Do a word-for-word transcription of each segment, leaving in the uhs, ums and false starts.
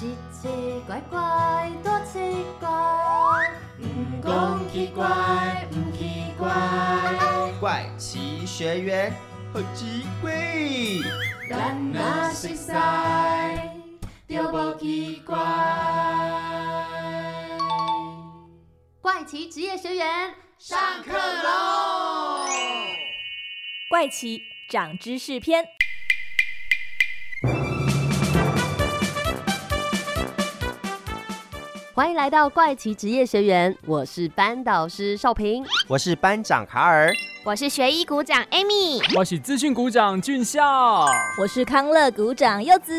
節節怪怪多奇怪，唔講奇怪唔奇怪，怪奇學園好奇怪，咱若識曬就無奇怪。怪奇職業學園上課嘍！怪奇長知識篇。欢迎来到怪奇職業學園，我是班导师少平，我是班长卡尔，我是学医股长 Amy， 我是资讯股长俊孝，我是康乐股长柚子。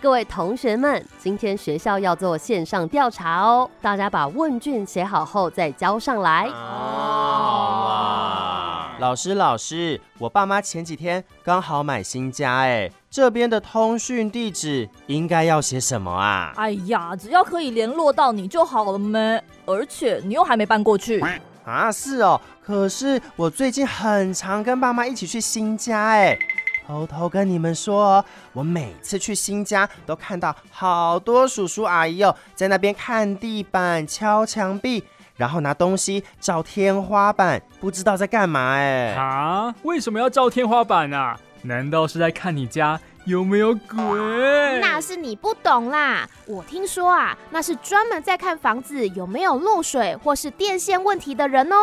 各位同学们，今天学校要做线上调查哦，大家把问卷写好后再交上来。啊、老师老师，我爸妈前几天刚好买新家哎。这边的通讯地址应该要写什么啊？哎呀，只要可以联络到你就好了咩，而且你又还没搬过去啊。是哦，可是我最近很常跟爸妈一起去新家哎。偷偷跟你们说哦，我每次去新家都看到好多叔叔阿姨哦，在那边看地板、敲墙壁，然后拿东西照天花板，不知道在干嘛哎。啊，为什么要照天花板啊？难道是在看你家有没有鬼？那是你不懂啦，我听说啊，那是专门在看房子有没有漏水或是电线问题的人哦。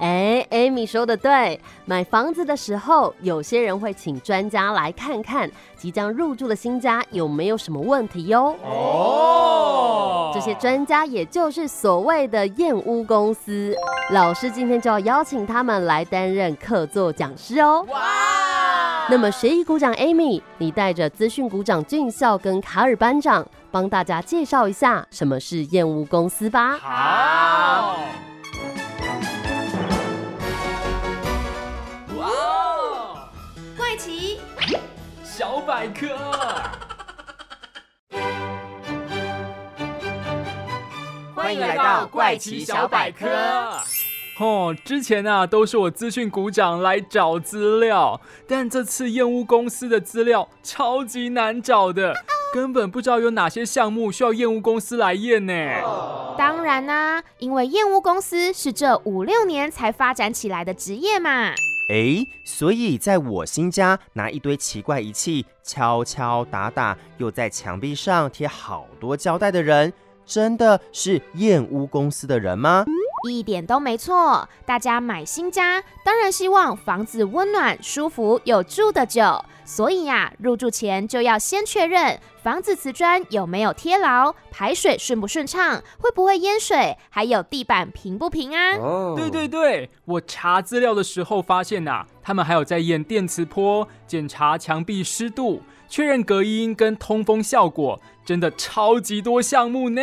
哎 Amy 说的对，买房子的时候有些人会请专家来看看即将入住的新家有没有什么问题哦。哦，这些专家也就是所谓的验屋公司，老师今天就要邀请他们来担任客座讲师哦。哇，那么学艺股长 Amy， 你带着资讯股长俊孝跟卡尔班长帮大家介绍一下什么是验屋公司吧。好，哇哦，怪奇小百科。欢迎来到怪奇小百科。哦，之前啊都是我资讯股长来找资料，但这次验屋公司的资料超级难找的，根本不知道有哪些项目需要验屋公司来验呢。当然啊，因为验屋公司是这五六年才发展起来的职业嘛。哎，所以在我新家拿一堆奇怪仪器敲敲打打，又在墙壁上贴好多胶带的人，真的是验屋公司的人吗？一点都没错，大家买新家当然希望房子温暖舒服又住得久，所以啊入住前就要先确认房子瓷砖有没有贴牢，排水顺不顺畅，会不会淹水，还有地板平不平啊。oh. 对对对，我查资料的时候发现啊，他们还有在验电磁波，检查墙壁湿度，确认隔音跟通风效果，真的超级多项目呢。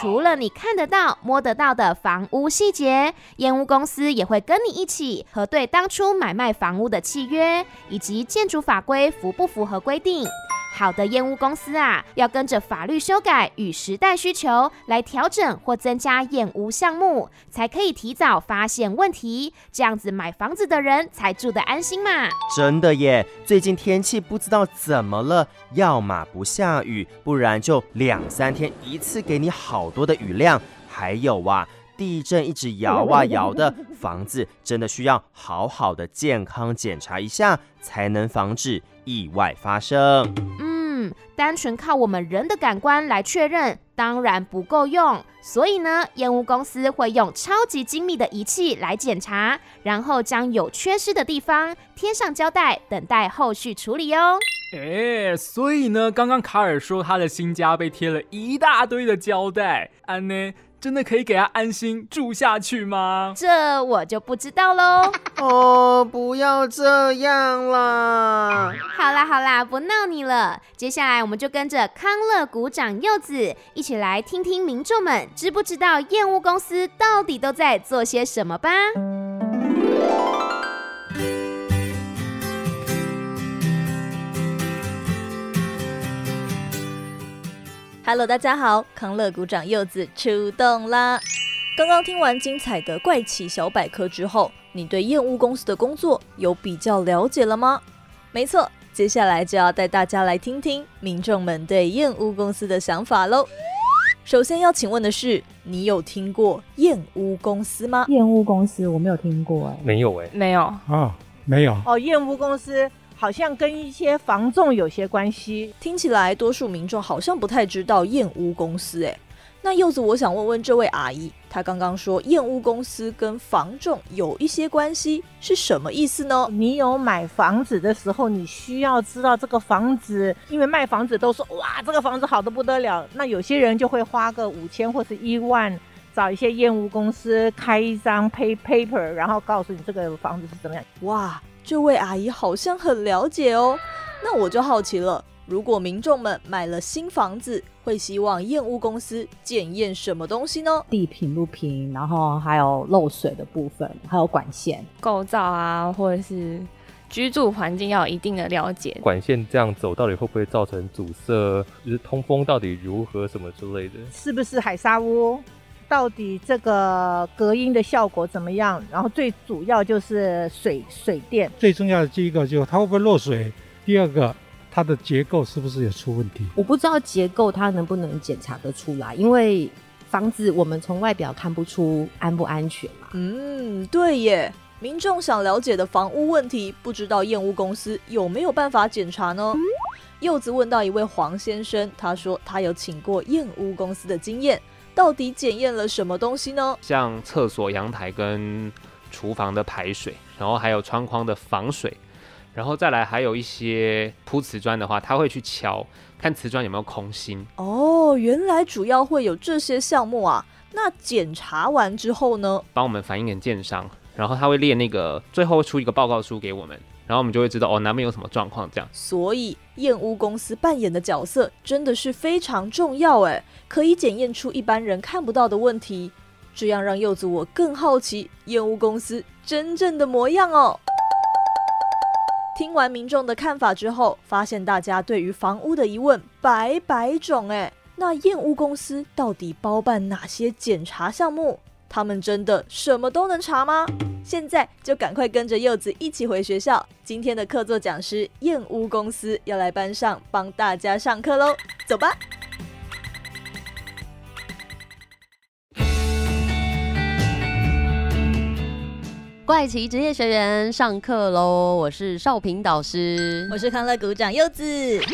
除了你看得到摸得到的房屋细节，验屋公司也会跟你一起核对当初买卖房屋的契约，以及建筑法规符不符合规定。好的验屋公司啊，要跟着法律修改与时代需求来调整或增加验屋项目，才可以提早发现问题，这样子买房子的人才住得安心嘛。真的耶，最近天气不知道怎么了，要嘛不下雨，不然就两三天一次给你好多的雨量。还有啊，地震一直摇啊摇的，房子真的需要好好的健康检查一下，才能防止意外发生。嗯，单纯靠我们人的感官来确认当然不够用，所以呢验屋公司会用超级精密的仪器来检查，然后将有缺失的地方贴上胶带，等待后续处理哦。哎，所以呢刚刚卡尔说他的新家被贴了一大堆的胶带，安呢真的可以给他安心住下去吗？这我就不知道咯。哦，不要这样啦。好啦好啦，不闹你了。接下来我们就跟着康乐股长柚子一起来听听民众们知不知道验屋公司到底都在做些什么吧。Hello， 大家好，康乐股长柚子出动啦！刚刚听完精彩的怪奇小百科之后，你对验屋公司的工作有比较了解了吗？没错，接下来就要带大家来听听民众们对燕屋公司的想法喽。首先要请问的是，你有听过燕屋公司吗？燕屋公司我没有听过、欸、没有、欸、没有、哦、没有哦，燕屋公司好像跟一些房仲有些关系，听起来多数民众好像不太知道燕屋公司、欸、那柚子我想问问这位阿姨，她刚刚说燕屋公司跟房仲有一些关系是什么意思呢？你有买房子的时候，你需要知道这个房子，因为卖房子都说哇这个房子好得不得了，那有些人就会花个五千或是一万找一些燕屋公司开一张 pay paper， 然后告诉你这个房子是怎么样。哇，这位阿姨好像很了解哦。那我就好奇了，如果民众们买了新房子，会希望验屋公司检验什么东西呢？地平不平，然后还有漏水的部分，还有管线构造啊，或者是居住环境要有一定的了解。管线这样走到底会不会造成阻塞，就是通风到底如何什么之类的，是不是海砂屋，到底这个隔音的效果怎么样？然后最主要就是水水电，最重要的第一个就是它会不会漏水，第二个它的结构是不是有出问题？我不知道结构它能不能检查得出来，因为房子我们从外表看不出安不安全嘛。嗯，对耶。民众想了解的房屋问题，不知道验屋公司有没有办法检查呢？柚子问到一位黄先生，他说他有请过验屋公司的经验。到底检验了什么东西呢？像厕所阳台跟厨房的排水，然后还有窗框的防水，然后再来还有一些铺瓷砖的话，他会去敲看瓷砖有没有空心。哦，原来主要会有这些项目啊。那检查完之后呢，帮我们反映给建商，然后他会列那个最后出一个报告书给我们，然后我们就会知道哦，哪边有什么状况这样。所以验屋公司扮演的角色真的是非常重要耶，可以检验出一般人看不到的问题，这样让柚子我更好奇验屋公司真正的模样哦。听完民众的看法之后，发现大家对于房屋的疑问百百种耶。那验屋公司到底包办哪些检查项目？他们真的什么都能查吗？现在就赶快跟着柚子一起回学校，今天的客座讲师验屋公司要来班上帮大家上课咯，走吧。怪奇职业学员上课咯，我是少平导师，我是康乐股长柚子。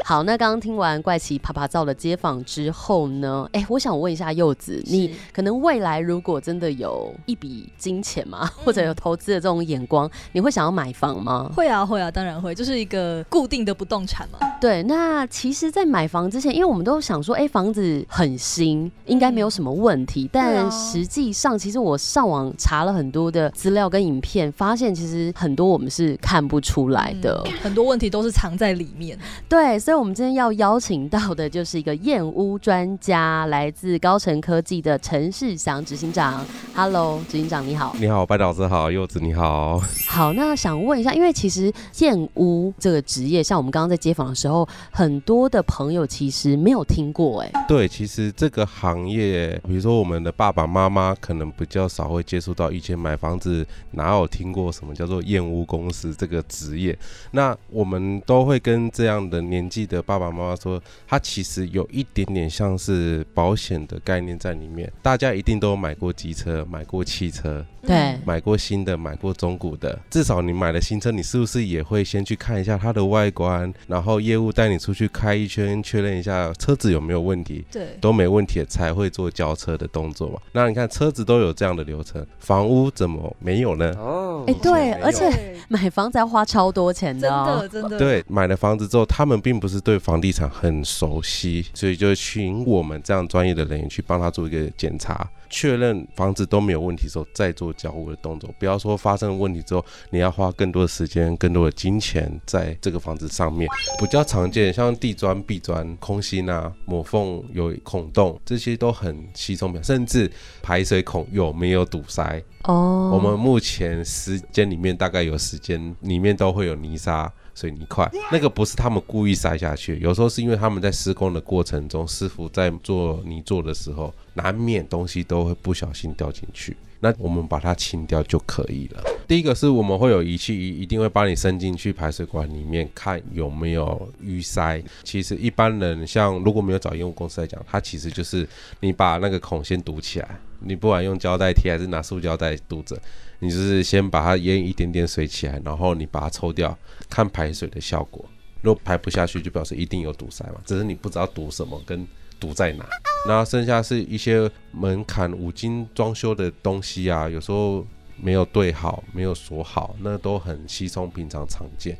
好，那刚刚听完怪奇啪啪造的街访之后呢，哎、欸，我想问一下柚子，你可能未来如果真的有一笔金钱嘛、嗯，或者有投资的这种眼光，你会想要买房吗？会啊，会啊，当然会，就是一个固定的不动产嘛。对，那其实，在买房之前，因为我们都想说，哎、欸，房子很新，应该没有什么问题，嗯、但实际上，其实我上网查了很多的资料跟影片。发现其实很多我们是看不出来的、嗯、很多问题都是藏在里面。对，所以我们今天要邀请到的就是一个验屋专家，来自高诚科技的陈世祥执行长。 Hello 执行长你好。你好，白老师好，柚子你好。好，那想问一下，因为其实验屋这个职业，像我们刚刚在街访的时候，很多的朋友其实没有听过、欸、对，其实这个行业比如说我们的爸爸妈妈可能比较少会接触到，以前买房子哪有有听过什么叫做验屋公司这个职业？那我们都会跟这样的年纪的爸爸妈妈说，它其实有一点点像是保险的概念在里面。大家一定都买过机车，买过汽车，对，买过新的，买过中古的。至少你买了新车，你是不是也会先去看一下它的外观，然后业务带你出去开一圈，确认一下车子有没有问题？对，都没问题才会做交车的动作嘛。那你看车子都有这样的流程，房屋怎么没有呢？哦、欸，对，而且买房子要花超多钱的、哦，真的真的。对，买了房子之后，他们并不是对房地产很熟悉，所以就请我们这样专业的人员去帮他做一个检查，确认房子都没有问题的时候，再做交屋的动作。不要说发生问题之后，你要花更多的时间、更多的金钱在这个房子上面。比较常见，像地砖、壁砖、空心啊、抹缝有孔洞，这些都很稀松平常，甚至排水孔有没有堵塞？哦、oh ，我们目前十间里面大概有十间里面都会有泥沙水泥块，那个不是他们故意塞下去，有时候是因为他们在施工的过程中，师傅在做泥做的时候，难免东西都会不小心掉进去。那我们把它清掉就可以了。第一个是我们会有仪器一定会帮你伸进去排水管里面看有没有淤塞。其实一般人像如果没有找用户公司来讲，它其实就是你把那个孔先堵起来，你不管用胶带贴还是拿塑胶带堵着，你就是先把它淹一点点水起来，然后你把它抽掉，看排水的效果。如果排不下去就表示一定有堵塞嘛，只是你不知道堵什么跟堵在哪。那剩下是一些门槛五金装修的东西啊，有时候没有对好，没有锁好，那都很稀松平常常见。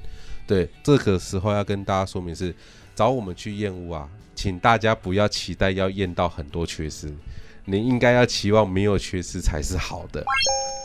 对，这个时候要跟大家说明是，找我们去验屋啊，请大家不要期待要验到很多缺失，你应该要期望没有缺失才是好的。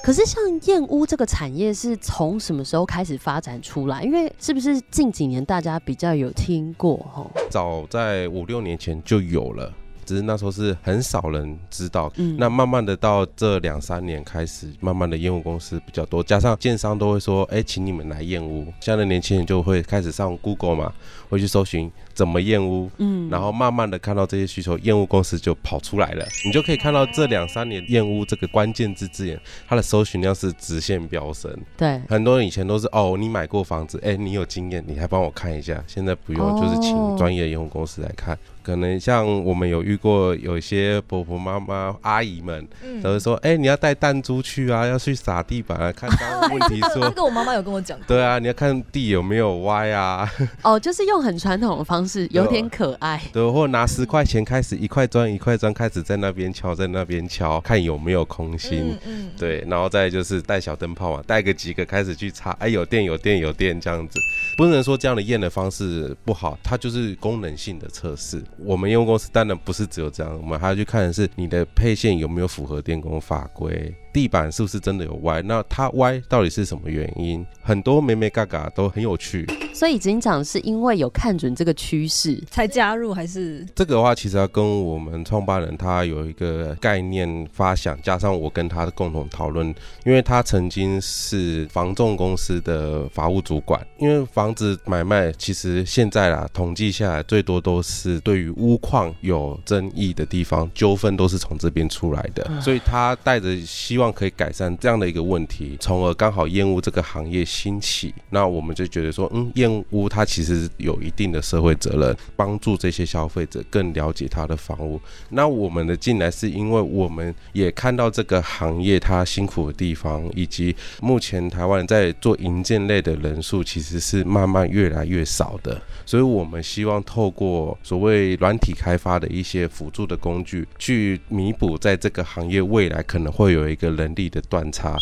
可是像验屋这个产业是从什么时候开始发展出来？因为是不是近几年大家比较有听过吼？早在五六年前就有了，只是那时候是很少人知道、嗯、那慢慢的到这两三年开始，慢慢的验屋公司比较多，加上建商都会说哎、欸，请你们来验屋，现在的年轻人就会开始上 Google 嘛，会去搜寻怎么验屋、嗯、然后慢慢的看到这些需求，验屋公司就跑出来了。你就可以看到这两三年验屋这个关键字字眼，它的搜寻量是直线飙升。对，很多人以前都是哦你买过房子，哎、欸，你有经验你还帮我看一下，现在不用、哦、就是请专业的验屋公司来看。可能像我们有遇过有一些婆婆妈妈阿姨们，都会说哎、欸，你要带弹珠去啊，要去撒地板啊，看到问题说这个我妈妈有跟我讲，对啊，你要看地有没有歪啊哦，就是用很传统的方式，有点可爱。 对, 對，或拿十块钱开始一块砖一块砖开始在那边敲在那边敲，看有没有空心、嗯嗯、对，然后再就是带小灯泡嘛，带个几个开始去插，哎、欸、有电有电有电这样子。不能说这样的验的方式不好，它就是功能性的测试。我们验屋公司当然不是只有这样，我们还要去看的是你的配线有没有符合电工法规，地板是不是真的有歪，那它歪到底是什么原因，很多眉眉角角都很有趣。所以警长是因为有看准这个趋势才加入，还是这个的话其实要跟我们创办人他有一个概念发想，加上我跟他共同讨论。因为他曾经是房仲公司的法务主管，因为房子买卖其实现在啦统计下来最多都是对于屋况有争议的地方，纠纷都是从这边出来的、嗯、所以他带着希望可以改善这样的一个问题，从而刚好验屋这个行业兴起。那我们就觉得说嗯，验屋它其实有一定的社会责任，帮助这些消费者更了解他的房屋。那我们的进来是因为我们也看到这个行业它辛苦的地方，以及目前台湾在做营建类的人数其实是慢慢越来越少的，所以我们希望透过所谓软体开发的一些辅助的工具，去弥补在这个行业未来可能会有一个人力的断差。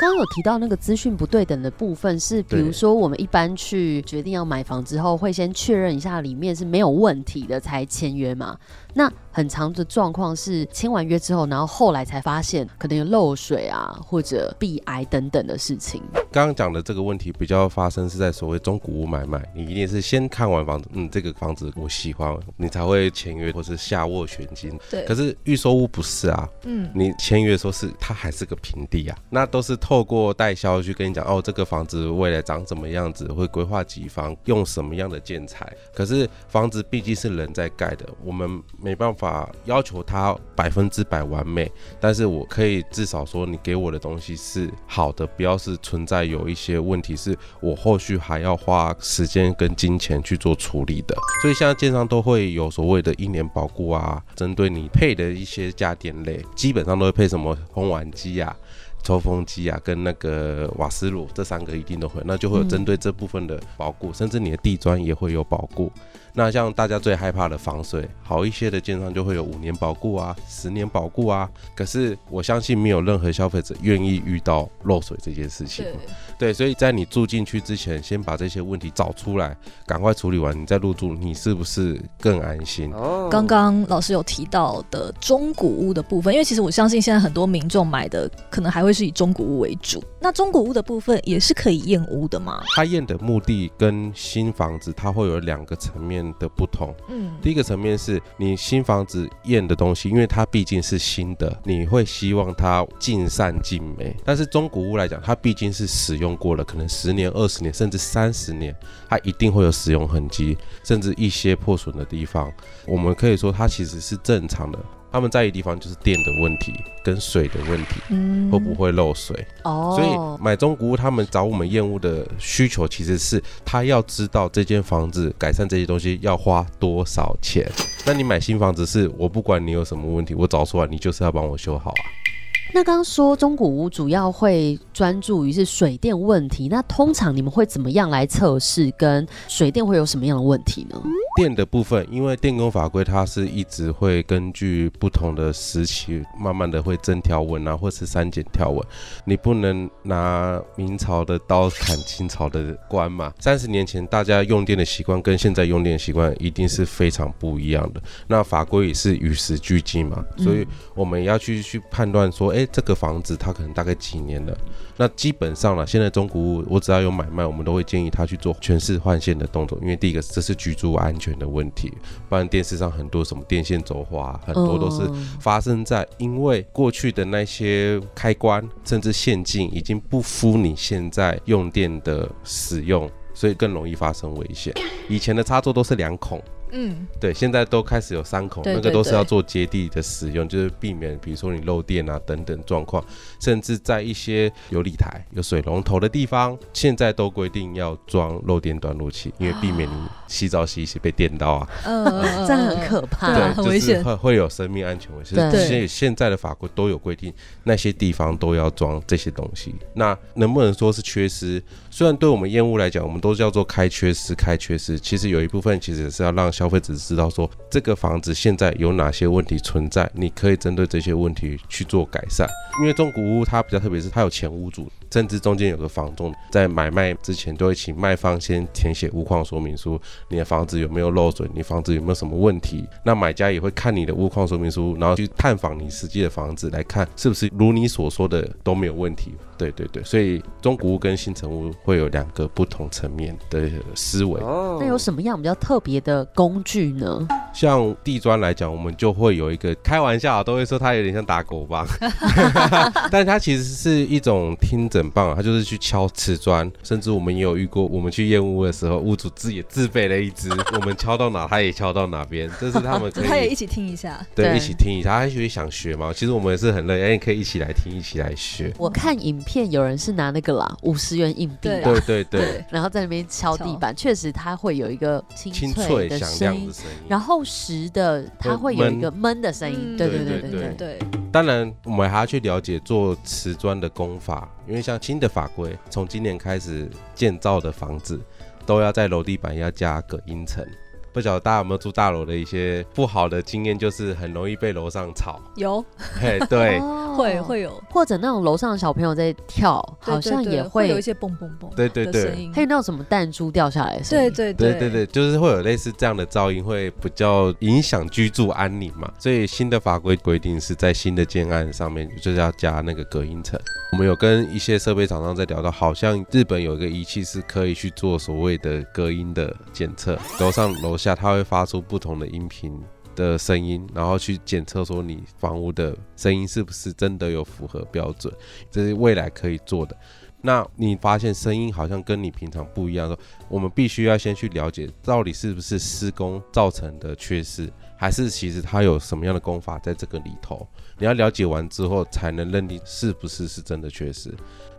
刚刚有提到那个资讯不对等的部分，是比如说我们一般去决定要买房之后，会先确认一下里面是没有问题的才签约嘛。那很常的状况是签完约之后，然后后来才发现可能有漏水啊，或者壁癌等等的事情。刚刚讲的这个问题比较发生是在所谓中古屋买卖，你一定是先看完房子，嗯，这个房子我喜欢，你才会签约或是下斡旋金。对。可是预售屋不是啊，嗯，你签约说是它还是个平地啊，那都是透过代销去跟你讲哦，这个房子未来长怎么样子，会规划几房，用什么样的建材。可是房子毕竟是人在盖的，我们没办法要求它百分之百完美，但是我可以至少说你给我的东西是好的，不要是存在有一些问题是我后续还要花时间跟金钱去做处理的。所以现在建商都会有所谓的一年保固啊，针对你配的一些家电类，基本上都会配什么烘碗机啊、抽风机啊跟那个瓦斯炉，这三个一定都会，那就会有针对这部分的保固、嗯、甚至你的地砖也会有保固。那像大家最害怕的防水，好一些的建商就会有五年保固啊、十年保固啊，可是我相信没有任何消费者愿意遇到漏水这件事情。 对, 对，所以在你住进去之前先把这些问题找出来，赶快处理完你再入住，你是不是更安心、哦、刚刚老师有提到的中古屋的部分，因为其实我相信现在很多民众买的可能还会是以中古屋为主，那中古屋的部分也是可以验屋的吗？它验的目的跟新房子它会有两个层面的不同、嗯、第一个层面是你新房子验的东西，因为它毕竟是新的，你会希望它尽善尽美。但是中古屋来讲，它毕竟是使用过了，可能十年、二十年甚至三十年，它一定会有使用痕迹，甚至一些破损的地方，我们可以说它其实是正常的。他们在意的地方就是电的问题跟水的问题，嗯，会不会漏水。哦，所以买中古屋他们找我们验屋的需求其实是他要知道这间房子改善这些东西要花多少钱。那你买新房子是我不管你有什么问题，我找出来你就是要帮我修好啊。那刚刚说中古屋主要会专注于是水电问题，那通常你们会怎么样来测试跟水电会有什么样的问题呢？电的部分，因为电工法规它是一直会根据不同的时期慢慢的会增条文啊，或是删减条文，你不能拿明朝的刀砍清朝的官嘛。三十年前大家用电的习惯跟现在用电的习惯一定是非常不一样的，那法规也是与时俱进嘛，所以我们要去去判断说哎、欸这个房子它可能大概几年了，那基本上啦，现在中古屋我只要有买卖，我们都会建议他去做全室换线的动作，因为第一个这是居住安全的问题，不然电视上很多什么电线走滑，很多都是发生在因为过去的那些开关甚至线径已经不敷你现在用电的使用，所以更容易发生危险。以前的插座都是两孔，嗯，对，现在都开始有三孔，对对对，那个都是要做接地的使用，就是避免比如说你漏电啊等等状况，甚至在一些有理台有水龙头的地方现在都规定要装漏电断路器，因为避免你洗澡洗一洗被电到啊，嗯、呃，这样很可怕，对，很危险，就是会有生命安全危险。对，现在的法规都有规定那些地方都要装这些东西。那能不能说是缺失？虽然对我们验屋来讲我们都叫做开缺失开缺失，其实有一部分其实是要让消费者知道说这个房子现在有哪些问题存在，你可以针对这些问题去做改善。因为中古屋它比较特别是它有前屋主，甚至中间有个房仲在买卖之前就会请卖方先填写屋况说明书，你的房子有没有漏水，你房子有没有什么问题，那买家也会看你的屋况说明书，然后去探访你实际的房子来看是不是如你所说的都没有问题。对对对，所以中古屋跟新成屋会有两个不同层面的思维。哦，那有什么样比较特别的工具呢？像地砖来讲我们就会有一个开玩笑都会说它有点像打狗棒但是它其实是一种听诊棒，它就是去敲瓷砖，甚至我们也有遇过我们去验屋的时候屋主自己也自备了一支我们敲到哪它也敲到哪边，这是他们可以他也一起听一下， 对， 对，一起听一下，他也想学嘛，其实我们也是很乐意、欸、你可以一起来听一起来学。我看影片有人是拿那个啦五十元硬币啦，对对 对， 对，然后在那边敲地板，确实它会有一个清脆的声音，然后实的它会有一个闷的声音，对对对对对对。当然我们还要去了解做瓷砖的工法，因为像新的法规从今年开始建造的房子都要在楼地板要加隔音层，不晓得大家有没有住大楼的一些不好的经验，就是很容易被楼上吵。有，嘿，对，哦、会会有，或者那种楼上的小朋友在跳，对对对，好像也 会, 会有一些蹦蹦蹦的声音，对对对，还有那种什么弹珠掉下来的声音，对对对对 对， 对，就是会有类似这样的噪音，会比较影响居住安宁嘛。所以新的法规规定是在新的建案上面就是要加那个隔音层。我们有跟一些设备厂商在聊到，好像日本有一个仪器是可以去做所谓的隔音的检测，楼上楼下它会发出不同的音频的声音，然后去检测说你房屋的声音是不是真的有符合标准，这是未来可以做的。那你发现声音好像跟你平常不一样的时候，我们必须要先去了解到底是不是施工造成的缺失，还是其实它有什么样的工法在这个里头，你要了解完之后才能认定是不是是真的缺失。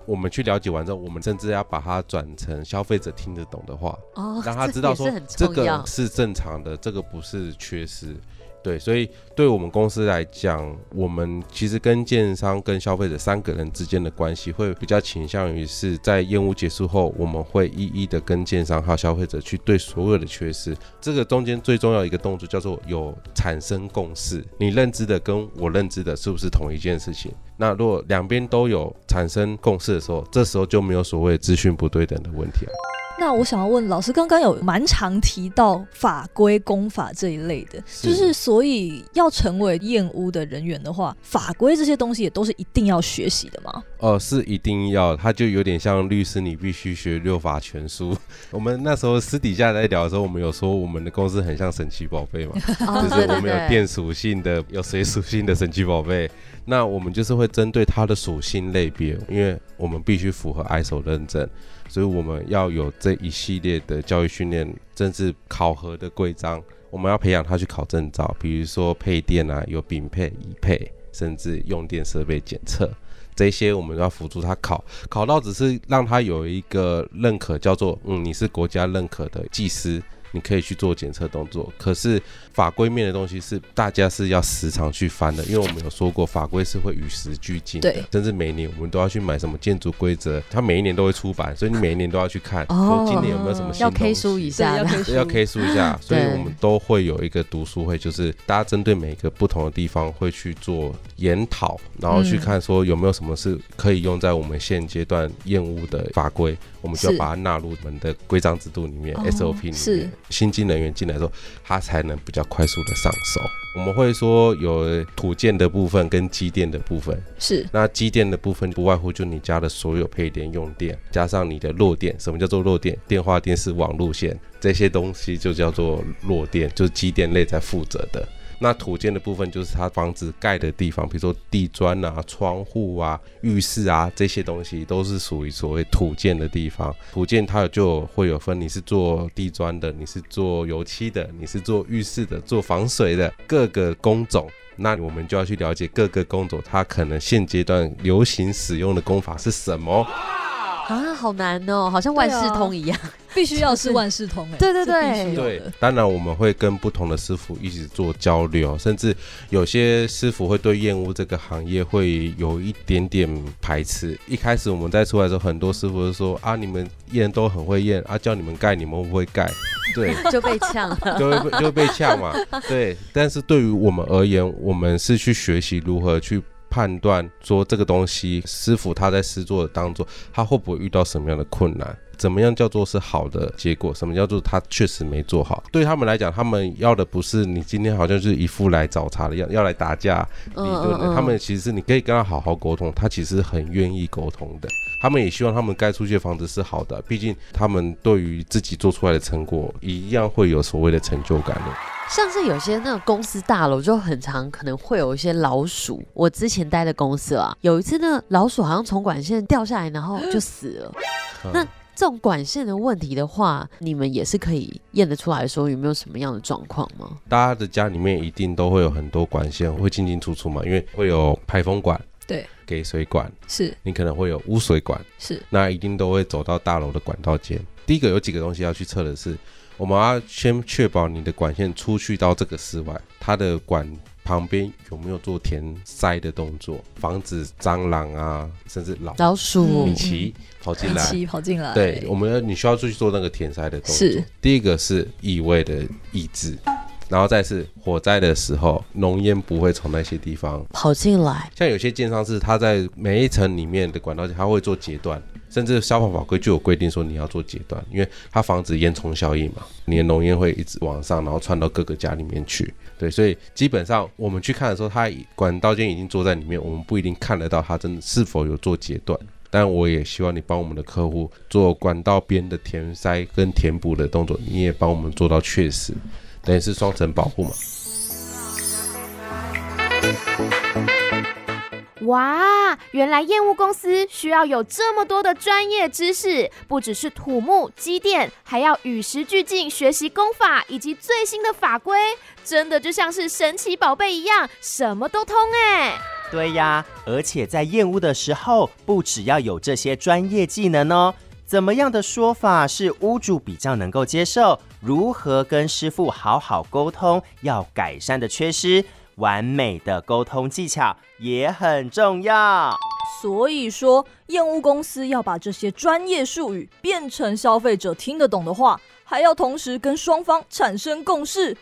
我们去了解完之后，我们甚至要把它转成消费者听得懂的话，哦，让他知道说 这, 这个是正常的，这个不是缺失。对，所以对我们公司来讲，我们其实跟建商跟消费者三个人之间的关系会比较倾向于是在验屋结束后，我们会一一的跟建商还有消费者去对所有的缺失，这个中间最重要的一个动作叫做有产生共识，你认知的跟我认知的是不是同一件事情。那如果两边都有产生共识的时候，这时候就没有所谓资讯不对等的问题了。那我想要问老师，刚刚有蛮常提到法规工法这一类的，就是所以要成为验屋的人员的话，法规这些东西也都是一定要学习的吗？呃，是一定要，它就有点像律师你必须学六法全书我们那时候私底下在聊的时候，我们有说我们的公司很像神奇宝贝嘛就是我们有电属性的有水属性的神奇宝贝，那我们就是会针对它的属性类别，因为我们必须符合 I S O 认证，所以我们要有这一系列的教育训练，甚至考核的规章，我们要培养他去考证照，比如说配电啊，有丙配、乙配，甚至用电设备检测，这些我们要辅助他考，考到只是让他有一个认可，叫做嗯你是国家认可的技师，你可以去做检测动作。可是法规面的东西是大家是要时常去翻的，因为我们有说过法规是会与时俱进的，甚至每年我们都要去买什么建筑规则，它每一年都会出版，所以你每一年都要去看，哦，说今年有没有什么新东西，要 K 书一下，要 K 书一下，所以我们都会有一个读书会，就是大家针对每个不同的地方会去做研讨，然后去看说有没有什么是可以用在我们现阶段厌恶的法规，我们就要把它纳入我们的规章制度里面， S O P 里面，是新进人员进来之后他才能比较快速的上手。我们会说有土建的部分跟机电的部分，是那机电的部分不外乎就你家的所有配电用电加上你的弱电，什么叫做弱电？电话、电视、网路线，这些东西就叫做弱电，就是机电类在负责的。那土建的部分就是它房子盖的地方，比如说地砖啊、窗户啊、浴室啊，这些东西都是属于所谓土建的地方。土建它就会有分，你是做地砖的，你是做油漆的，你是做浴室的，做防水的，各个工种。那我们就要去了解各个工种它可能现阶段流行使用的工法是什么啊，好难哦，好像万事通一样，啊，必须要是万事通，欸，对对对对。当然我们会跟不同的师傅一起做交流，甚至有些师傅会对厌恶这个行业会有一点点排斥。一开始我们在出来的时候，很多师傅就说啊，你们验都很会验啊，叫你们盖你们不会盖，对，就被呛了，就会就被呛嘛，对。但是对于我们而言，我们是去学习如何去判断说这个东西师傅他在施作的当中他会不会遇到什么样的困难，怎么样叫做是好的结果，什么叫做他确实没做好。对他们来讲，他们要的不是你今天好像是一副来找茬的样子，要来打架理论的，他们其实你可以跟他好好沟通，他其实很愿意沟通的，他们也希望他们盖出去的房子是好的，毕竟他们对于自己做出来的成果一样会有所谓的成就感的。像是有些那种公司大楼就很常可能会有一些老鼠，我之前待的公司啊，有一次呢老鼠好像从管线掉下来然后就死了，嗯，那这种管线的问题的话，你们也是可以验得出来说有没有什么样的状况吗？大家的家里面一定都会有很多管线会进进出出嘛，因为会有排风管，对，给水管，是你可能会有污水管，是那一定都会走到大楼的管道间。第一个有几个东西要去测的是，我们要先确保你的管线出去到这个室外，它的管旁边有没有做填塞的动作，防止蟑螂啊，甚至老老鼠、米奇跑进来，米奇跑进来。对，我们要你需要出去做那个填塞的动作。是，第一个是异味的抑制。然后再是火灾的时候，浓烟不会从那些地方跑进来。像有些建商是它在每一层里面的管道，它会做截断，甚至消防法规就有规定说你要做截断，因为它防止烟囱效应嘛，你的浓烟会一直往上，然后窜到各个家里面去。对，所以基本上我们去看的时候，它管道间已经坐在里面，我们不一定看得到它真的是否有做截断。但我也希望你帮我们的客户做管道边的填塞跟填补的动作，你也帮我们做到确实。等于是双层保护嘛。哇，原来验屋公司需要有这么多的专业知识，不只是土木、机电，还要与时俱进学习工法以及最新的法规，真的就像是神奇宝贝一样，什么都通哎，欸。对呀，而且在验屋的时候，不只要有这些专业技能哦。怎么样的说法是屋主比较能够接受？如何跟师傅好好沟通，要改善的缺失，完美的沟通技巧也很重要。所以说，验屋公司要把这些专业术语变成消费者听得懂的话，还要同时跟双方产生共识。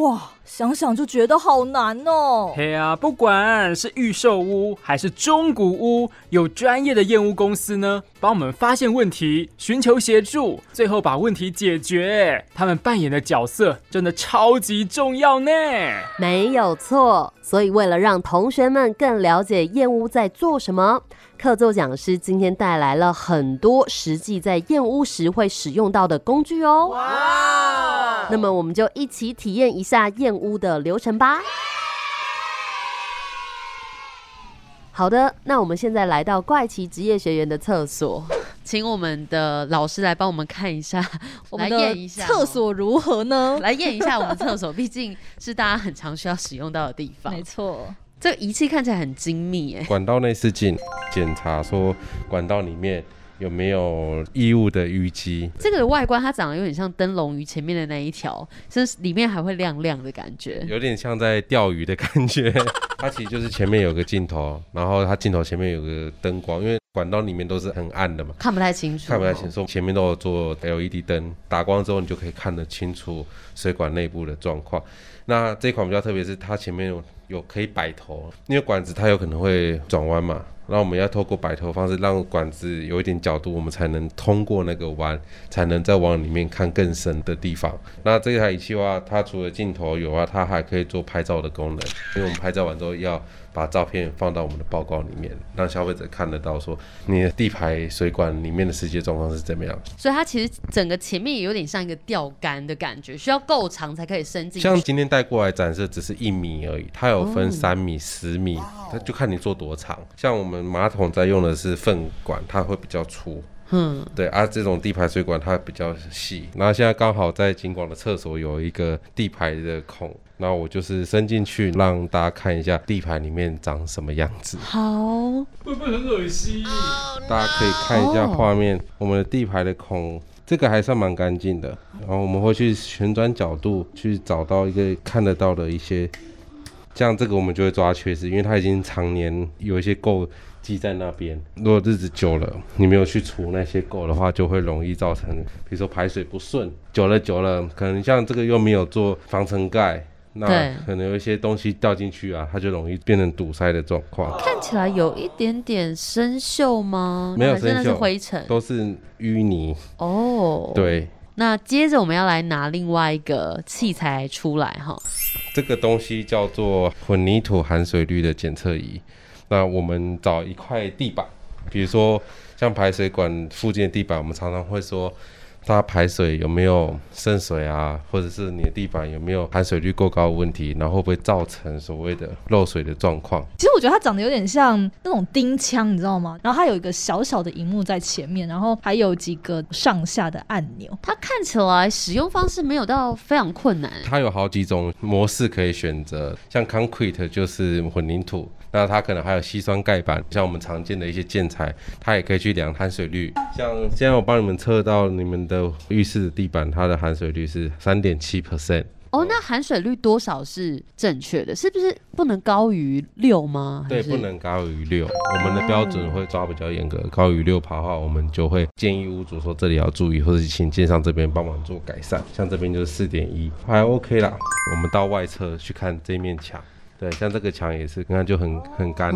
哇，想想就觉得好难哦。嘿啊，不管是预售屋还是中古屋，有专业的验屋公司呢，帮我们发现问题，寻求协助，最后把问题解决。他们扮演的角色真的超级重要呢。没有错，所以为了让同学们更了解验屋在做什么，客座讲师今天带来了很多实际在验屋时会使用到的工具哦。哇！那么我们就一起体验一下验屋的流程吧。好的，那我们现在来到怪奇职业学员的厕所。请我们的老师来帮我们看一下，我们的厕所如何呢？来验一下我们厕所，毕竟是大家很常需要使用到的地方。没错，这个仪器看起来很精密、欸、管道内视镜检查说管道里面有没有异物的淤积。这个的外观它长得有点像灯笼鱼前面的那一条，甚至里面还会亮亮的感觉，有点像在钓鱼的感觉。它其实就是前面有个镜头，然后它镜头前面有个灯光，因为管道里面都是很暗的嘛，看不太清楚，看不太清楚。前面都有做 L E D 灯，打光之后你就可以看得清楚水管内部的状况。那这款比较特别是它前面有有可以摆头，因为管子它有可能会转弯嘛，那我们要透过摆头方式让管子有一点角度，我们才能通过那个弯，才能再往里面看更深的地方。那这台仪器的话，它除了镜头有啊，它还可以做拍照的功能，因为我们拍照完之后要把照片放到我们的报告里面，让消费者看得到说你的地排水管里面的实际状况是怎么样。所以它其实整个前面也有点像一个钓竿的感觉，需要够长才可以伸进去。像今天带过来展示只是一米而已，它有分三米、十米，它就看你做多长。像我们马桶在用的是粪管，它会比较粗。嗯，对啊，这种地排水管它比较细，然后现在刚好在警广的厕所有一个地排的孔，然后我就是伸进去让大家看一下地排里面长什么样子。好，会不会很恶心？大家可以看一下画面，我们的地排的孔，这个还算蛮干净的。然后我们会去旋转角度去找到一个看得到的一些，像这个我们就会抓缺失，因为它已经常年有一些垢积在那边，如果日子久了你没有去除那些垢的话，就会容易造成比如说排水不顺，久了久了可能像这个又没有做防尘盖，那可能有一些东西掉进去啊，它就容易变成堵塞的状况。看起来有一点点生锈吗？没有生锈，真的是灰尘，都是淤泥哦。对，那接着我们要来拿另外一个器材出来哈，这个东西叫做混凝土含水率的检测仪。那我们找一块地板，比如说像排水管附近的地板，我们常常会说它排水有没有渗水啊，或者是你的地板有没有含水率过高的问题，然后会不会造成所谓的漏水的状况。其实我觉得它长得有点像那种钉枪，你知道吗？然后它有一个小小的萤幕在前面，然后还有几个上下的按钮。它看起来使用方式没有到非常困难，它有好几种模式可以选择，像 concrete 就是混凝土，那它可能还有矽酸钙板，像我们常见的一些建材，它也可以去量含水率。像现在我帮你们测到你们的浴室的地板，它的含水率是 百分之三点七。 哦，那含水率多少是正确的？是不是不能高于六吗？对，不能高于六，我们的标准会抓比较严格，高于六趴的话，我们就会建议屋主说这里要注意，或者请建商这边帮忙做改善。像这边就是 四点一， 还 OK 啦。我们到外侧去看这面墙，对，像这个墙也是，你看就很很干，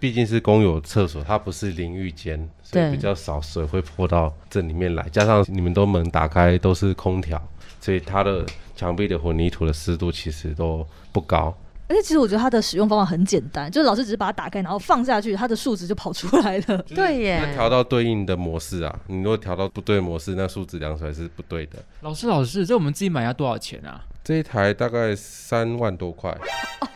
毕、哦、竟是公有厕所，它不是淋浴间，所以比较少水会泼到这里面来。加上你们都门打开都是空调，所以它的墙壁的混凝土的湿度其实都不高。而且其实我觉得它的使用方法很简单，就是老师只是把它打开，然后放下去，它的数值就跑出来了。对耶，那调到对应的模式啊，你如果调到不对的模式，那数值量出来是不对的。老师老师，这我们自己买要多少钱啊？这一台大概三万多块。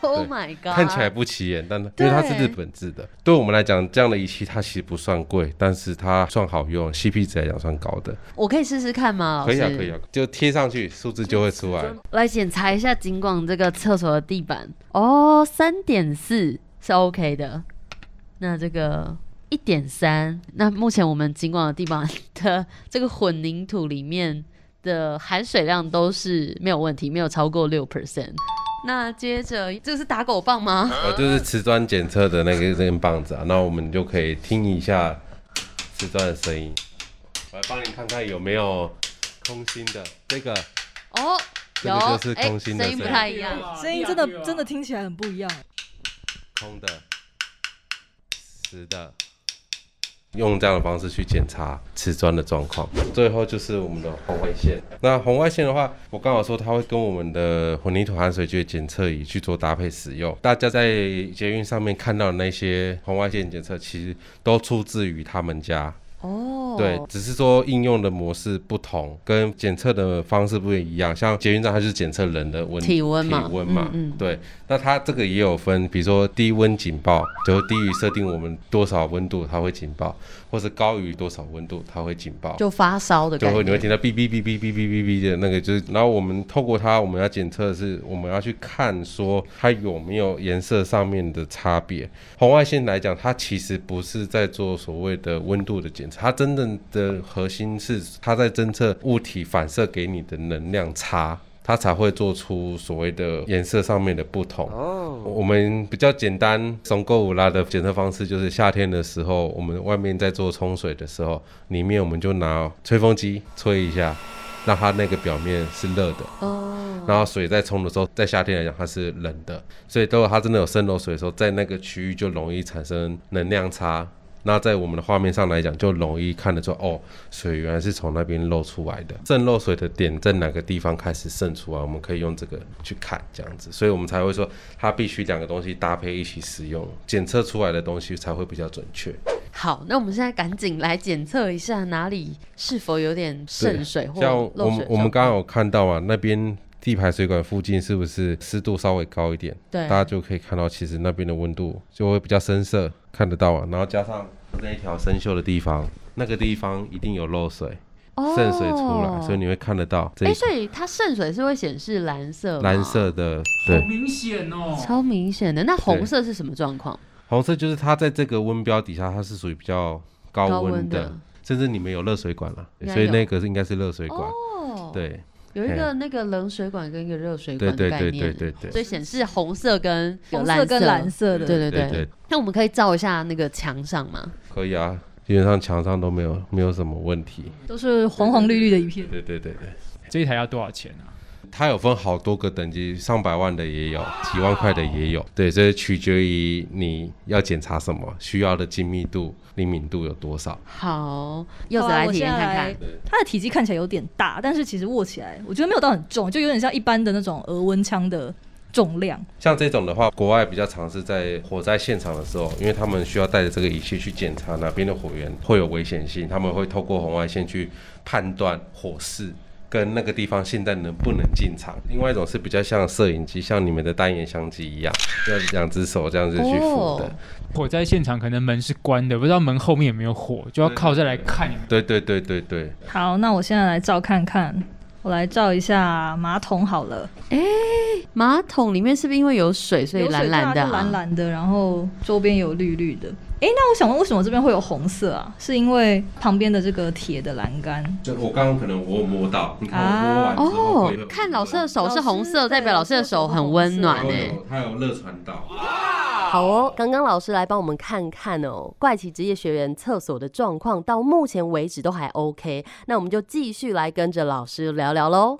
Oh my god， 看起来不起眼，但因为它是日本制的，对我们来讲这样的仪器它其实不算贵，但是它算好用， C P 值来讲算高的。我可以试试看吗？可以啊可以啊，就贴上去数字就会出来。来检查一下警广这个厕所的地板哦， 三点四 是 OK 的，那这个 一点三， 那目前我们警广的地板的这个混凝土里面的含水量都是没有问题，没有超过 百分之六。 那接着这是打狗棒吗？哦，就是瓷砖检测的那个这根棒子啊，那我们就可以听一下瓷砖的声音。我来帮你看看有没有空心的，这个哦，这个就是空心的声音，声音不太一样，声音真的真的听起来很不一样，空的，实的。用这样的方式去检查瓷砖的状况。最后就是我们的红外线，那红外线的话，我刚好说它会跟我们的混凝土含水率检测仪去做搭配使用。大家在捷运上面看到的那些红外线检测，其实都出自于他们家哦，对，只是说应用的模式不同，跟检测的方式不一样。像捷运站它就是检测人的温体温嘛，体温嘛，嗯嗯，对。那它这个也有分，比如说低温警报，就是低于设定我们多少温度它会警报，或是高于多少温度它会警报，就发烧的感觉，就会你会听到哔哔哔哔哔哔哔的那个，就是。然后我们透过它，我们要检测的是，我们要去看说它有没有颜色上面的差别。红外线来讲，它其实不是在做所谓的温度的检测。它真正的核心是它在侦测物体反射给你的能量差，它才会做出所谓的颜色上面的不同。oh. 我们比较简单松够五拉的检测方式，就是夏天的时候我们外面在做冲水的时候，里面我们就拿吹风机吹一下，让它那个表面是热的，oh. 然后水在冲的时候，在夏天来讲它是冷的，所以如果它真的有渗漏水的时候，在那个区域就容易产生能量差。那在我们的画面上来讲，就容易看得出哦，水原来是从那边漏出来的，渗漏水的点在哪个地方开始渗出来，我们可以用这个去看这样子，所以我们才会说它必须两个东西搭配一起使用，检测出来的东西才会比较准确。好，那我们现在赶紧来检测一下哪里是否有点渗水或漏水。像我们我们刚刚有看到啊，那边地排水管附近是不是湿度稍微高一点？对，大家就可以看到，其实那边的温度就会比较深色，看得到啊。然后加上那一条生锈的地方，那个地方一定有漏水，渗、哦、水出来，所以你会看得到。哎、欸，所以它渗水是会显示蓝色吗？蓝色的，对，好明显哦，超明显的。那红色是什么状况？红色就是它在这个温标底下，它是属于比较高温 的, 的，甚至你们有热水管了、啊，所以那个应该是热水管，哦、对。有一个那个冷水管跟一个热水管的概念，对对对对对，所以显示红色跟蓝 色, 红色跟蓝色的，对对 对, 对, 对, 对。那我们可以照一下那个墙上吗？可以啊，基本上墙上都没有没有什么问题，都是红红绿绿的一片。对对对 对, 对, 对。这一台要多少钱啊？它有分好多个等级，上百万的也有，几万块的也有，对，这取决于你要检查什么，需要的精密度、灵敏度有多少。好，柚子来体验看看。它的体积看起来有点大，但是其实握起来，我觉得没有到很重，就有点像一般的那种额温枪的重量。像这种的话，国外比较常是在火灾现场的时候，因为他们需要带着这个仪器去检查哪边的火源会有危险性，他们会透过红外线去判断火势。跟那个地方现在能不能进场。另外一种是比较像摄影机，像你们的单眼相机一样，要两只手这样子去扶的。火灾现场可能门是关的，不知道门后面有没有火，就要靠着来看有没有。对对对对 对, 對。好，那我现在来照看看，我来照一下马桶好了。哎、欸，马桶里面是不是因为有水，所以蓝蓝的、啊？有水蓝蓝的，然后周边有绿绿的。哎、欸，那我想问，为什么这边会有红色啊？是因为旁边的这个铁的栏杆？就我刚刚可能我有摸到，你看我摸完之后、啊哦，看老师的手是红色，代表老师的手很温暖哎、欸，它有热传导。好哦，刚刚老师来帮我们看看哦，怪奇职业学员厕所的状况到目前为止都还 OK， 那我们就继续来跟着老师聊聊喽。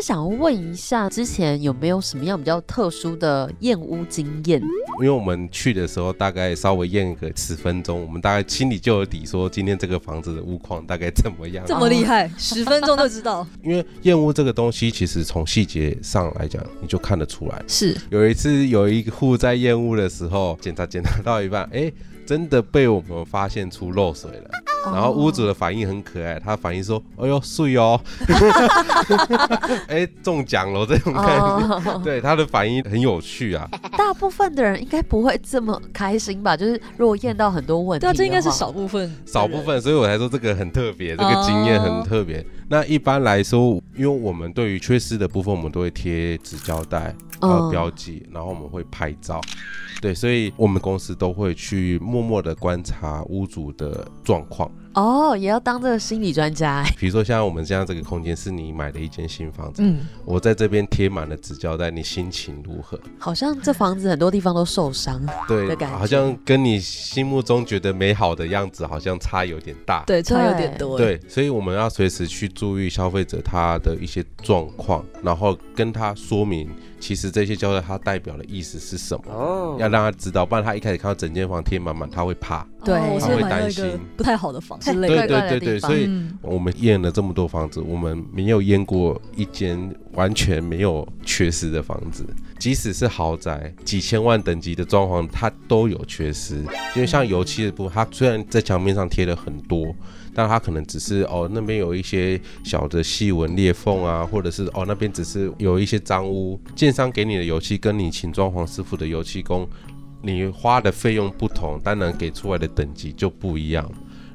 想问一下，之前有没有什么样比较特殊的验屋经验？因为我们去的时候大概稍微验个十分钟，我们大概心里就有底，说今天这个房子的屋况大概怎么样。这么厉害，十分钟就知道。因为验屋这个东西，其实从细节上来讲，你就看得出来。是有一次有一户在验屋的时候，检查检查到一半，哎、欸，真的被我们发现出漏水了。然后屋主的反应很可爱，他反应说：“哎呦，水哦，哎，中奖了这种感觉。Oh. ”对，他的反应很有趣啊。大部分的人应该不会这么开心吧？就是如果验到很多问题的话，对，这应该是少部分，少部分，所以我才说这个很特别，这个经验很特别。Oh. 那一般来说，因为我们对于缺失的部分，我们都会贴纸胶带，然后标记， oh. 然后我们会拍照。对，所以我们公司都会去默默的观察屋主的状况。哦，也要当这个心理专家。比如说像我们这样，这个空间是你买的一间新房子，嗯，我在这边贴满了纸胶带，你心情如何？好像这房子很多地方都受伤，对，好像跟你心目中觉得美好的样子好像差有点大，对，差有点多，对，所以我们要随时去注意消费者他的一些状况，然后跟他说明其实这些胶带它代表的意思是什么，哦，要让他知道，不然他一开始看到整间房贴满满，他会怕，对，他会担心不太好的房之类的，对对对对，所以我们验了这么多房子，我们没有验过一间完全没有缺失的房子，即使是豪宅几千万等级的装潢它都有缺失，因为像油漆的部分它虽然在墙面上贴了很多，但它可能只是哦那边有一些小的细纹裂缝啊，或者是哦那边只是有一些脏污，建商给你的油漆跟你请装潢师傅的油漆工你花的费用不同，当然给出来的等级就不一样，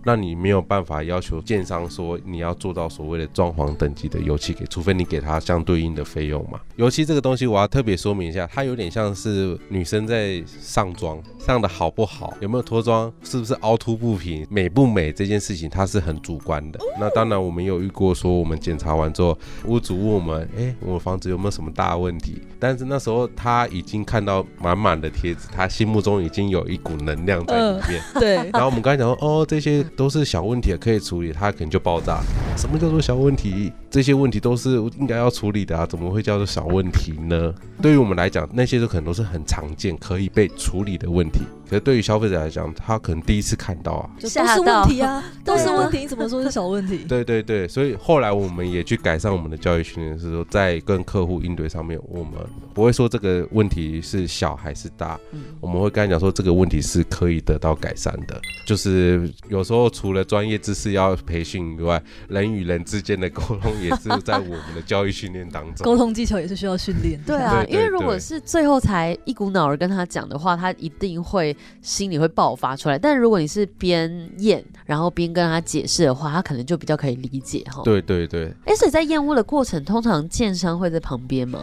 那你没有办法要求建商说你要做到所谓的装潢等级的油漆给，除非你给他相对应的费用嘛。油漆这个东西我要特别说明一下，它有点像是女生在上妆，上的好不好，有没有脱妆，是不是凹凸不平，美不美，这件事情它是很主观的。那当然我们有遇过说我们检查完之后屋主问我们哎，我房子有没有什么大问题，但是那时候他已经看到满满的贴纸，他心目中已经有一股能量在里面，呃、对，然后我们刚才讲说哦这些都是小问题可以处理，它可能就爆炸。什么叫做小问题？这些问题都是应该要处理的啊，怎么会叫做小问题呢？对于我们来讲，那些都可能都是很常见可以被处理的问题，可是对于消费者来讲，他可能第一次看到啊，就都是问题啊，都是问题，你怎么说是小问题？对对对，所以后来我们也去改善我们的教育训练，是说在跟客户应对上面，我们不会说这个问题是小还是大，嗯、我们会跟他讲说这个问题是可以得到改善的，就是有时候除了专业知识要培训以外，人与人之间的沟通也是在我们的教育训练当中，沟通技巧也是需要训练。对啊，因为如果是最后才一股脑儿跟他讲的话，他一定会心里会爆发出来。但如果你是边验然后边跟他解释的话，他可能就比较可以理解哈。对对对。哎，所以在验屋的过程，通常建商会在旁边吗？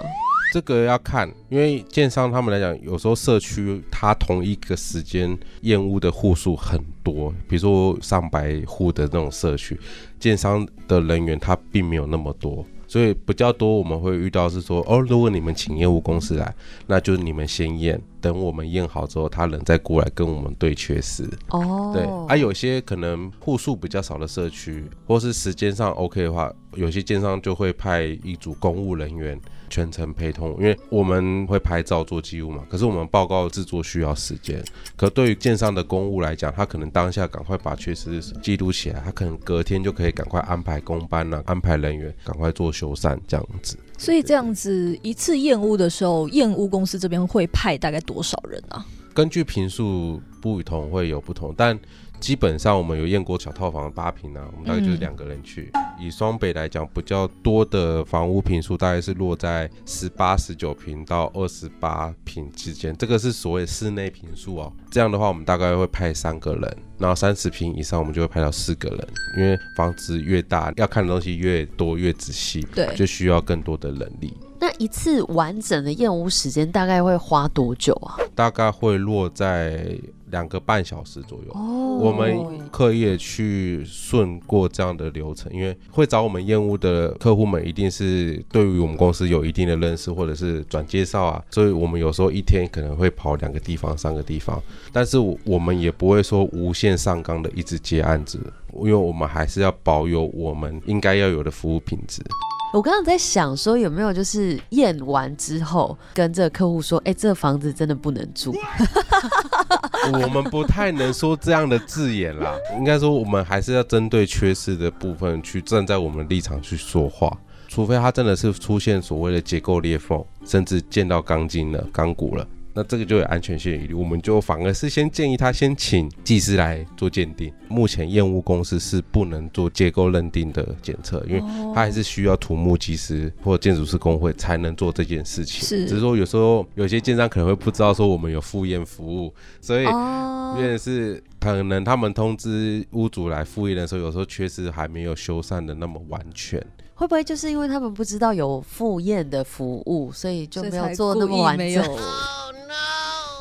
这个要看，因为建商他们来讲，有时候社区他同一个时间验屋的户数很多，比如说上百户的那种社区，建商的人员他并没有那么多，所以比较多我们会遇到是说哦，如果你们请业务公司来，那就是你们先验，等我们验好之后他人再过来跟我们对缺失。哦，对啊，有些可能户数比较少的社区或是时间上 OK 的话，有些建商就会派一组公务人员全程陪同，因为我们会拍照做记录嘛，可是我们报告制作需要时间，可对于建商的公务来讲，他可能当下赶快把缺失记录起来，他可能隔天就可以赶快安排工班啊，安排人员赶快做修缮这样子。所以这样子一次验屋的时候，验屋公司这边会派大概多少人啊？根据坪数不同会有不同，但基本上我们有验过小套房八坪啊，我们大概就是两个人去。嗯、以双北来讲，比较多的房屋坪数大概是落在十八、十九坪到二十八坪之间，这个是所谓室内坪数哦。这样的话，我们大概会派三个人，然后三十坪以上我们就会派到四个人，因为房子越大，要看的东西越多越仔细，对，就需要更多的人力。那一次完整的验屋时间大概会花多久啊？大概会落在两个半小时左右。哦，我们刻意去顺过这样的流程，因为会找我们验屋的客户们一定是对于我们公司有一定的认识，或者是转介绍啊，所以我们有时候一天可能会跑两个地方、三个地方，但是我们也不会说无限上纲的一直接案子，因为我们还是要保有我们应该要有的服务品质。我刚刚在想说，有没有就是验完之后跟这个客户说，哎、欸，这房子真的不能住。我们不太能说这样的字眼啦，应该说我们还是要针对缺失的部分去站在我们立场去说话，除非它真的是出现所谓的结构裂缝，甚至见到钢筋了、钢骨了。那这个就有安全性的疑虑，我们就反而是先建议他先请技师来做鉴定。目前验屋公司是不能做结构认定的检测，因为他还是需要土木技师或建筑师工会才能做这件事情。是，只是说有时候有些建商可能会不知道说我们有复验服务，所以变成是可能他们通知屋主来复验的时候，有时候确实还没有修缮的那么完全。会不会就是因为他们不知道有复验的服务，所以就没有做那么完整？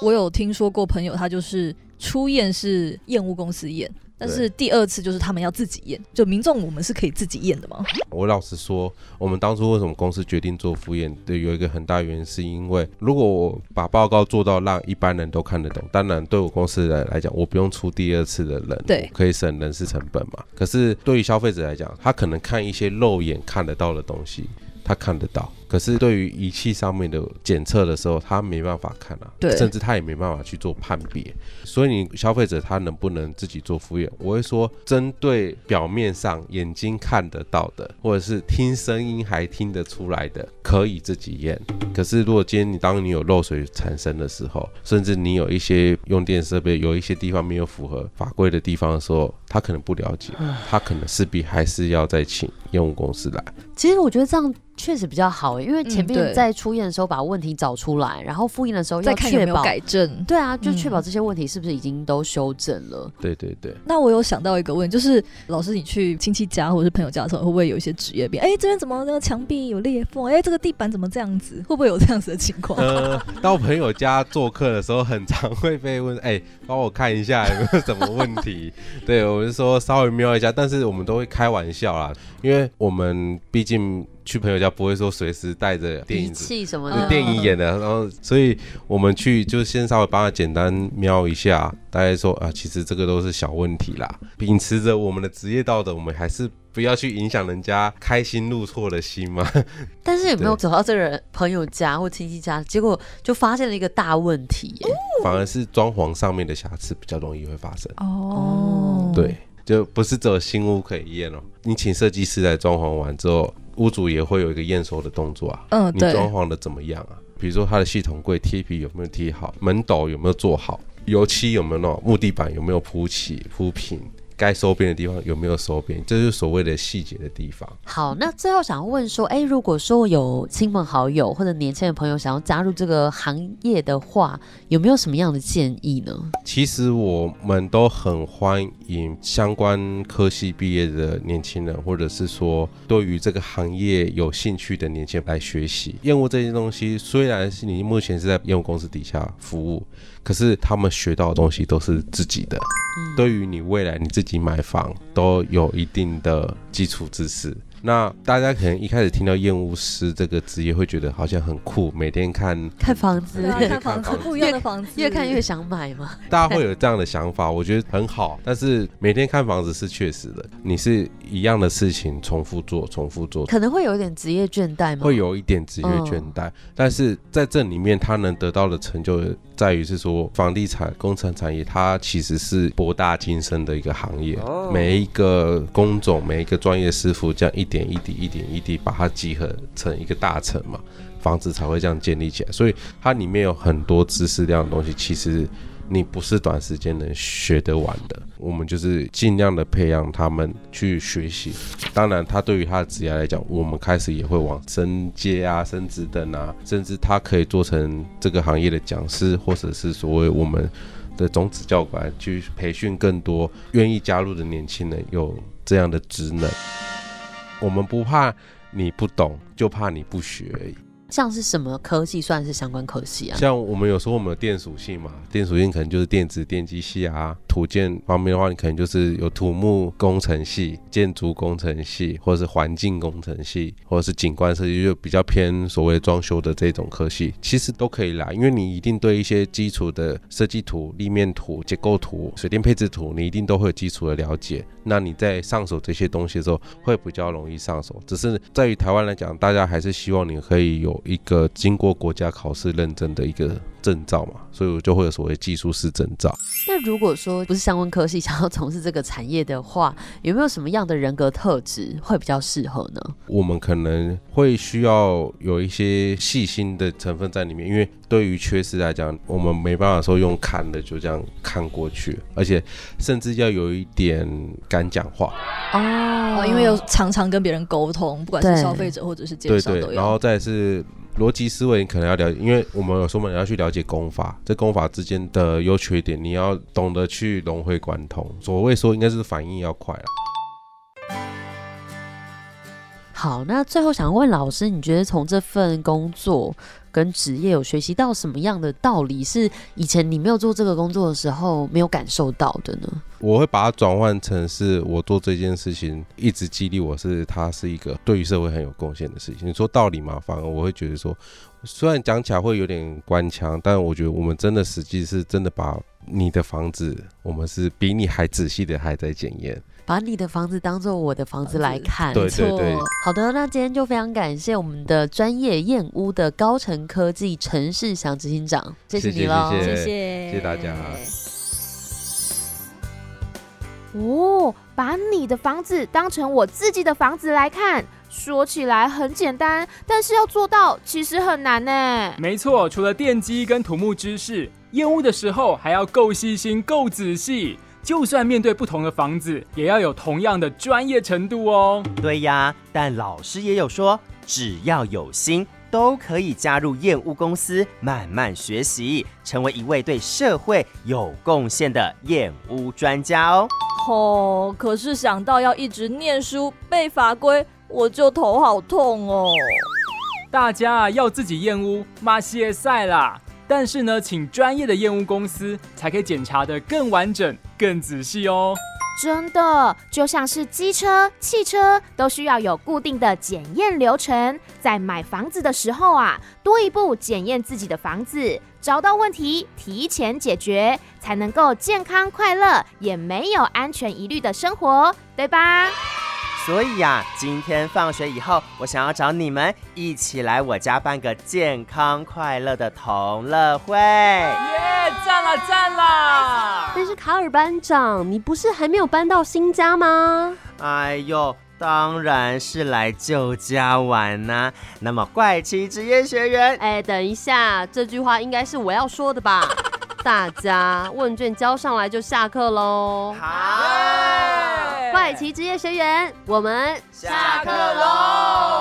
我有听说过朋友，他就是初验是验屋公司验，但是第二次就是他们要自己验。就民众我们是可以自己验的吗？我老实说，我们当初为什么公司决定做复验，对，有一个很大原因是因为，如果我把报告做到让一般人都看得懂，当然对我公司 来, 来讲我不用出第二次的人，对，可以省人事成本嘛。可是对于消费者来讲，他可能看一些肉眼看得到的东西，他看得到，可是对于仪器上面的检测的时候，他没办法看啊，对，甚至他也没办法去做判别。所以你消费者他能不能自己做复原？我会说，针对表面上眼睛看得到的，或者是听声音还听得出来的，可以自己验。可是如果今天你当你有漏水产生的时候，甚至你有一些用电设备有一些地方没有符合法规的地方的时候，他可能不了解，他可能势必还是要再请验屋公司来。其实我觉得这样确实比较好，因为前面在出验的时候把问题找出来，嗯、然后复验的时候要确保再看有没有改正。对啊，就确保这些问题是不是已经都修正了。嗯、对对对。那我有想到一个问题，就是老师你去亲戚家或者是朋友家的时候，会不会有一些职业病？哎，这边怎么那个墙壁有裂缝？哎，这个地板怎么这样子？会不会有这样子的情况？呃，到朋友家做客的时候，很常会被问，哎，帮我看一下有没有什么问题？对，我是说稍微瞄一下，但是我们都会开玩笑啦，因为我们毕竟。去朋友家不会说随时带着电影器什么的，电影演的，然后所以我们去就先稍微帮他简单瞄一下，大概说啊，其实这个都是小问题啦。秉持着我们的职业道德，我们还是不要去影响人家开心入错的心嘛。但是有没有走到这个人朋友家或亲戚家，结果就发现了一个大问题耶？反而是装潢上面的瑕疵比较容易会发生。哦，对，就不是只有新屋可以验哦，你请设计师来装潢完之后。屋主也会有一个验收的动作啊，嗯，你装潢的怎么样啊？比如说它的系统柜贴皮有没有贴好，门斗有没有做好，油漆有没有弄，木地板有没有铺起铺平，该收边的地方有没有收边，这就是所谓的细节的地方。好，那最后想问说，哎，如果说有亲朋好友或者年轻的朋友想要加入这个行业的话，有没有什么样的建议呢？其实我们都很欢迎相关科系毕业的年轻人，或者是说对于这个行业有兴趣的年轻人来学习验屋这些东西。虽然是你目前是在验屋公司底下服务，可是他们学到的东西都是自己的，嗯、对于你未来你自己买房都有一定的基础知识。那大家可能一开始听到验屋师这个职业会觉得好像很酷，每天看看房子，嗯、看房子不一样的房子，越看越想买嘛，大家会有这样的想法，我觉得很好。但是每天看房子是确实的，你是一样的事情重复做重复做，可能会有一点职业倦怠吗？会有一点职业倦怠，嗯、但是在这里面他能得到的成就在于是说，房地产工程产业它其实是博大精深的一个行业，哦、每一个工种每一个专业师傅这样一一点一滴一点一滴把它集合成一个大成嘛，房子才会这样建立起来。所以它里面有很多知识量的东西，其实你不是短时间能学得完的。我们就是尽量的培养他们去学习。当然他对于他的职业来讲，我们开始也会往升阶啊升职等啊，甚至他可以做成这个行业的讲师，或者是所谓我们的种子教官，去培训更多愿意加入的年轻人有这样的职能。我们不怕你不懂，就怕你不学而已。像是什么科系算是相关科系啊？像我们有时候我们有电属性嘛，电属性可能就是电子电机系啊。土建方面的话，你可能就是有土木工程系、建筑工程系，或者是环境工程系，或者是景观设计，就比较偏所谓装修的这种科系，其实都可以来。因为你一定对一些基础的设计图、立面图、结构图、水电配置图，你一定都会有基础的了解。那你在上手这些东西的时候，会比较容易上手。只是在于台湾来讲，大家还是希望你可以有一个经过国家考试认证的一个证照嘛，所以我就会有所谓技术士证照。那如果说不是相关科系想要从事这个产业的话，有没有什么样的人格特质会比较适合呢？我们可能会需要有一些细心的成分在里面，因为对于缺失来讲，我们没办法说用看的就这样看过去，而且甚至要有一点敢讲话哦，因为有常常跟别人沟通，不管是消费者或者是介绍都有。对对，然后再是逻辑思维，你可能要了解，因为我们有说嘛，你要去了解工法，这工法之间的优缺点，你要懂得去融会贯通。所谓说，应该是反应要快了。好，那最后想问老师，你觉得从这份工作跟职业有学习到什么样的道理，是以前你没有做这个工作的时候没有感受到的呢？我会把它转换成是我做这件事情一直激励我，是它是一个对于社会很有贡献的事情。你说道理嘛，反而我会觉得说，虽然讲起来会有点官腔，但我觉得我们真的实际是真的把你的房子，我们是比你还仔细的还在检验，把你的房子当做我的房子来看。对对对，好的，那今天就非常感谢我们的专业验屋的高诚科技陈世祥执行长，谢谢你了，谢谢，谢谢，谢谢大家。哦，把你的房子当成我自己的房子来看，说起来很简单，但是要做到其实很难呢。没错，除了电机跟土木知识，验屋的时候还要够细心、够仔细。就算面对不同的房子，也要有同样的专业程度哦。对呀，但老师也有说，只要有心，都可以加入验屋公司，慢慢学习，成为一位对社会有贡献的验屋专家哦。哦，可是想到要一直念书背法规，我就头好痛哦。大家要自己验屋，嘛歇赛啦。但是呢，请专业的验屋公司才可以检查得更完整、更仔细哦。真的，就像是机车、汽车都需要有固定的检验流程。在买房子的时候啊，多一步检验自己的房子，找到问题提前解决，才能够健康快乐，也没有安全疑虑的生活，对吧？所以啊，今天放学以后，我想要找你们一起来我家办个健康快乐的同乐会。耶，赞啦赞啦！但是卡尔班长，你不是还没有搬到新家吗？哎呦，当然是来旧家玩啊。那么怪奇职业学员，哎，等一下，这句话应该是我要说的吧？大家问卷交上来就下课咯。好，怪奇职业学员，我们下课喽。